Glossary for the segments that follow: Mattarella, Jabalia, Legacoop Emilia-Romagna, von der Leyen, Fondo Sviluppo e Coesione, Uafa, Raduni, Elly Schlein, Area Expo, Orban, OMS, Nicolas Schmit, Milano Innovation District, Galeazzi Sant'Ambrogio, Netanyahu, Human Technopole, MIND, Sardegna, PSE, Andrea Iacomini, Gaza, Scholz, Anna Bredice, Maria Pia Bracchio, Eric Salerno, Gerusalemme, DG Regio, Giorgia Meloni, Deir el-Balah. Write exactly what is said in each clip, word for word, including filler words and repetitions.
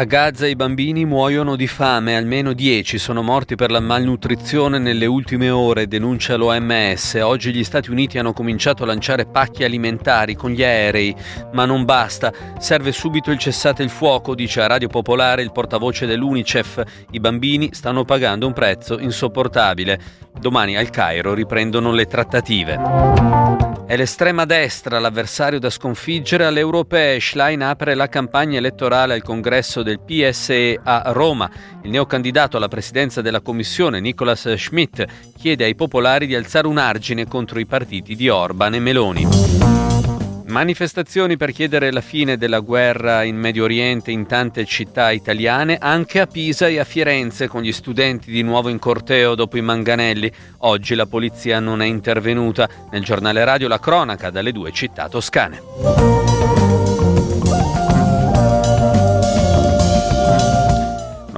A Gaza i bambini muoiono di fame, almeno dieci sono morti per la malnutrizione nelle ultime ore, denuncia l'O M S. Oggi gli Stati Uniti hanno cominciato a lanciare pacchi alimentari con gli aerei, ma non basta. Serve subito il cessate il fuoco, dice a Radio Popolare il portavoce dell'UNICEF. I bambini stanno pagando un prezzo insopportabile. Domani al Cairo riprendono le trattative. È l'estrema destra l'avversario da sconfiggere alle europee. Schlein apre la campagna elettorale al congresso del P S E a Roma. Il neocandidato alla presidenza della Commissione, Nicolas Schmit, chiede ai popolari di alzare un argine contro i partiti di Orban e Meloni. Manifestazioni per chiedere la fine della guerra in Medio Oriente in tante città italiane, anche a Pisa e a Firenze, con gli studenti di nuovo in corteo dopo i manganelli. Oggi la polizia non è intervenuta. Nel giornale radio la cronaca dalle due città toscane.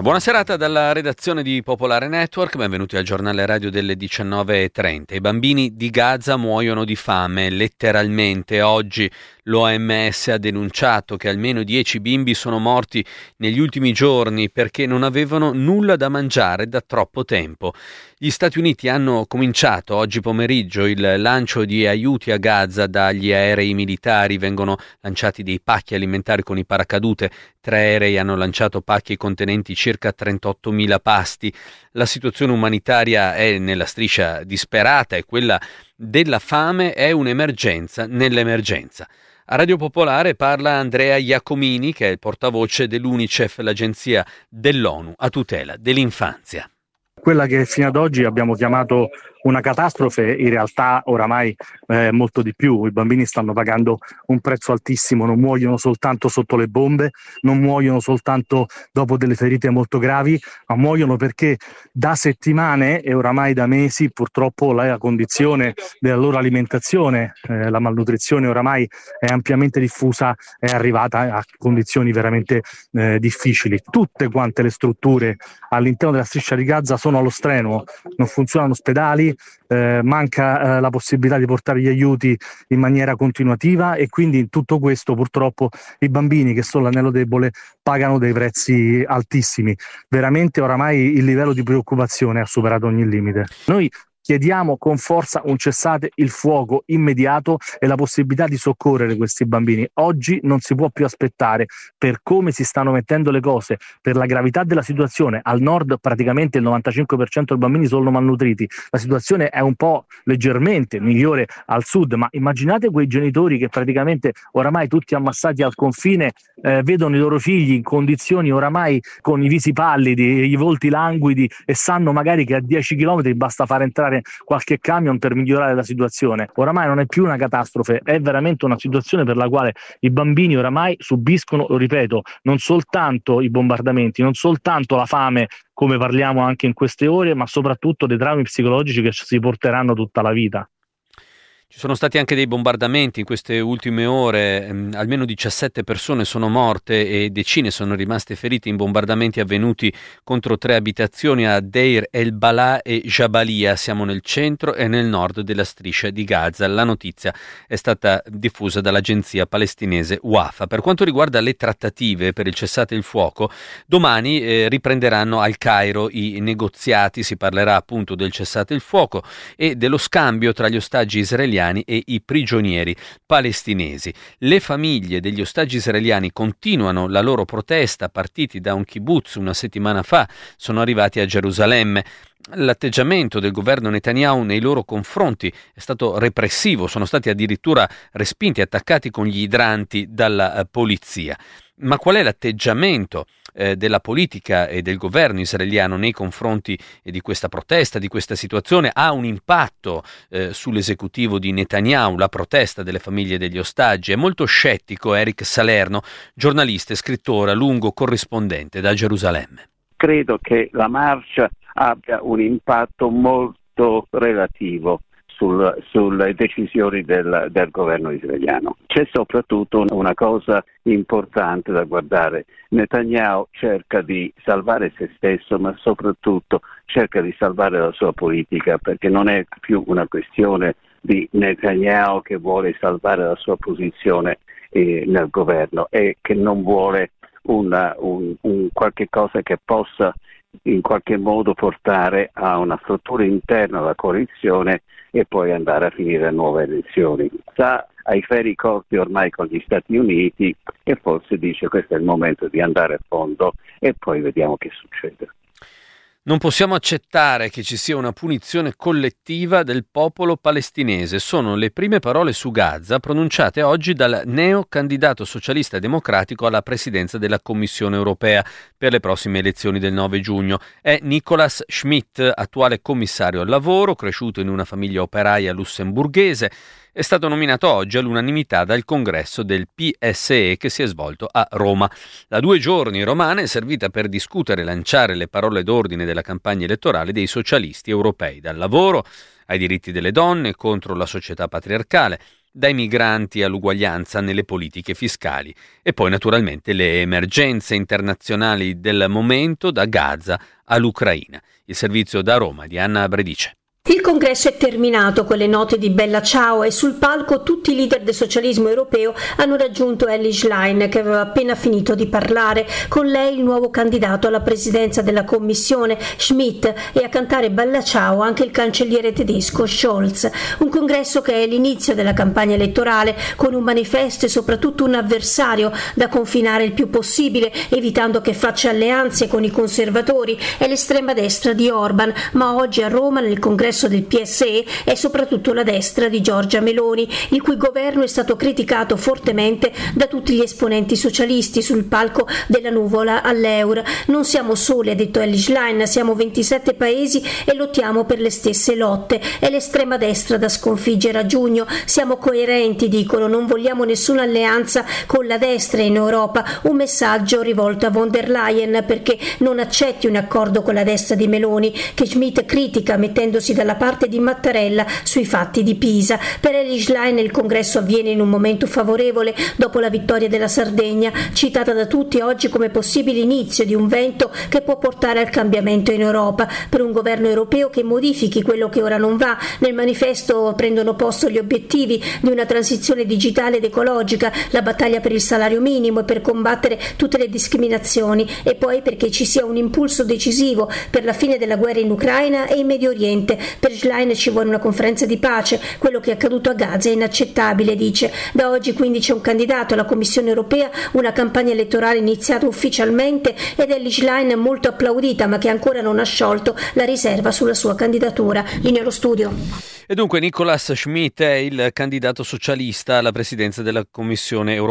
Buona serata dalla redazione di Popolare Network, benvenuti al giornale radio delle diciannove e trenta. I bambini di Gaza muoiono di fame, letteralmente. Oggi l'O M S ha denunciato che almeno dieci bimbi sono morti negli ultimi giorni perché non avevano nulla da mangiare da troppo tempo. Gli Stati Uniti hanno cominciato oggi pomeriggio il lancio di aiuti a Gaza dagli aerei militari. Vengono lanciati dei pacchi alimentari con i paracadute. Tre aerei hanno lanciato pacchi contenenti circa trentottomila pasti. La situazione umanitaria è nella striscia disperata e quella della fame è un'emergenza nell'emergenza. A Radio Popolare parla Andrea Iacomini, che è il portavoce dell'UNICEF, l'agenzia dell'ONU a tutela dell'infanzia. Quella che fino ad oggi abbiamo chiamato una catastrofe, in realtà oramai eh, molto di più. I bambini stanno pagando un prezzo altissimo, non muoiono soltanto sotto le bombe, non muoiono soltanto dopo delle ferite molto gravi, ma muoiono perché da settimane e oramai da mesi purtroppo la condizione della loro alimentazione, eh, la malnutrizione oramai è ampiamente diffusa, è arrivata a condizioni veramente eh, difficili. Tutte quante le strutture all'interno della striscia di Gaza sono allo strenuo, non funzionano ospedali, Eh, manca eh, la possibilità di portare gli aiuti in maniera continuativa e quindi in tutto questo purtroppo i bambini, che sono l'anello debole, pagano dei prezzi altissimi. Veramente oramai il livello di preoccupazione ha superato ogni limite. Noi chiediamo con forza un cessate il fuoco immediato e la possibilità di soccorrere questi bambini. Oggi non si può più aspettare, per come si stanno mettendo le cose, per la gravità della situazione. Al nord praticamente il novantacinque per cento dei bambini sono malnutriti. La situazione è un po' leggermente migliore al sud, ma immaginate quei genitori che praticamente oramai tutti ammassati al confine eh, vedono i loro figli in condizioni oramai con i visi pallidi, i volti languidi, e sanno magari che a dieci chilometri basta far entrare qualche camion per migliorare la situazione. Oramai non è più una catastrofe, è veramente una situazione per la quale i bambini oramai subiscono, lo ripeto, non soltanto i bombardamenti, non soltanto la fame, come parliamo anche in queste ore, ma soprattutto dei traumi psicologici che si porteranno tutta la vita. Ci sono stati anche dei bombardamenti in queste ultime ore, almeno diciassette persone sono morte e decine sono rimaste ferite in bombardamenti avvenuti contro tre abitazioni a Deir el-Balah e Jabalia. Siamo nel centro e nel nord della striscia di Gaza. La notizia è stata diffusa dall'agenzia palestinese Uafa. Per quanto riguarda le trattative per il cessate il fuoco, domani eh, riprenderanno al Cairo i negoziati. Si parlerà appunto del cessate il fuoco e dello scambio tra gli ostaggi israeliani e i prigionieri palestinesi. Le famiglie degli ostaggi israeliani continuano la loro protesta, partiti da un kibbutz una settimana fa, sono arrivati a Gerusalemme. L'atteggiamento del governo Netanyahu nei loro confronti è stato repressivo, sono stati addirittura respinti e attaccati con gli idranti dalla polizia. Ma qual è l'atteggiamento eh, della politica e del governo israeliano nei confronti di questa protesta, di questa situazione? Ha un impatto eh, sull'esecutivo di Netanyahu, la protesta delle famiglie degli ostaggi? È molto scettico Eric Salerno, giornalista e scrittore, a lungo corrispondente da Gerusalemme. Credo che la marcia abbia un impatto molto relativo sul, sulle decisioni del, del governo israeliano. C'è soprattutto una cosa importante da guardare. Netanyahu cerca di salvare se stesso, ma soprattutto cerca di salvare la sua politica, perché non è più una questione di Netanyahu che vuole salvare la sua posizione eh, nel governo e che non vuole una, un, un qualche cosa che possa in qualche modo portare a una struttura interna alla coalizione e poi andare a finire a nuove elezioni. Sta ai ferri corti ormai con gli Stati Uniti e forse dice questo è il momento di andare a fondo e poi vediamo che succede. Non possiamo accettare che ci sia una punizione collettiva del popolo palestinese. Sono le prime parole su Gaza pronunciate oggi dal neo candidato socialista e democratico alla presidenza della Commissione europea per le prossime elezioni del nove giugno. È Nicolas Schmit, attuale commissario al lavoro, cresciuto in una famiglia operaia lussemburghese. È stato nominato oggi all'unanimità dal congresso del P S E che si è svolto a Roma. La due giorni romana è servita per discutere e lanciare le parole d'ordine della campagna elettorale dei socialisti europei, dal lavoro ai diritti delle donne contro la società patriarcale, dai migranti all'uguaglianza nelle politiche fiscali e poi naturalmente le emergenze internazionali del momento da Gaza all'Ucraina. Il servizio da Roma di Anna Bredice. Il congresso è terminato con le note di Bella Ciao e sul palco tutti i leader del socialismo europeo hanno raggiunto Elly Schlein, che aveva appena finito di parlare. Con lei il nuovo candidato alla presidenza della commissione, Schmidt, e a cantare Bella Ciao anche il cancelliere tedesco Scholz. Un congresso che è l'inizio della campagna elettorale, con un manifesto e soprattutto un avversario da confinare il più possibile, evitando che faccia alleanze con i conservatori e l'estrema destra di Orban. Ma oggi a Roma, nel congresso del P S E, è soprattutto la destra di Giorgia Meloni, il cui governo è stato criticato fortemente da tutti gli esponenti socialisti sul palco della nuvola all'Eur. Non siamo soli, ha detto Elly Schlein, siamo ventisette paesi e lottiamo per le stesse lotte. È l'estrema destra da sconfiggere a giugno. Siamo coerenti, dicono, non vogliamo nessuna alleanza con la destra in Europa. Un messaggio rivolto a von der Leyen perché non accetti un accordo con la destra di Meloni, che Schmidt critica mettendosi da dalla parte di Mattarella sui fatti di Pisa. Per Elly Schlein il congresso avviene in un momento favorevole dopo la vittoria della Sardegna, citata da tutti oggi come possibile inizio di un vento che può portare al cambiamento in Europa, per un governo europeo che modifichi quello che ora non va. Nel manifesto prendono posto gli obiettivi di una transizione digitale ed ecologica, la battaglia per il salario minimo e per combattere tutte le discriminazioni, e poi perché ci sia un impulso decisivo per la fine della guerra in Ucraina e in Medio Oriente. Per Schlein ci vuole una conferenza di pace, quello che è accaduto a Gaza è inaccettabile, dice. Da oggi quindi c'è un candidato alla Commissione europea, una campagna elettorale iniziata ufficialmente ed Elly Schlein molto applaudita, ma che ancora non ha sciolto la riserva sulla sua candidatura. Linea allo studio. E dunque Nicolas Schmit è il candidato socialista alla presidenza della Commissione europea.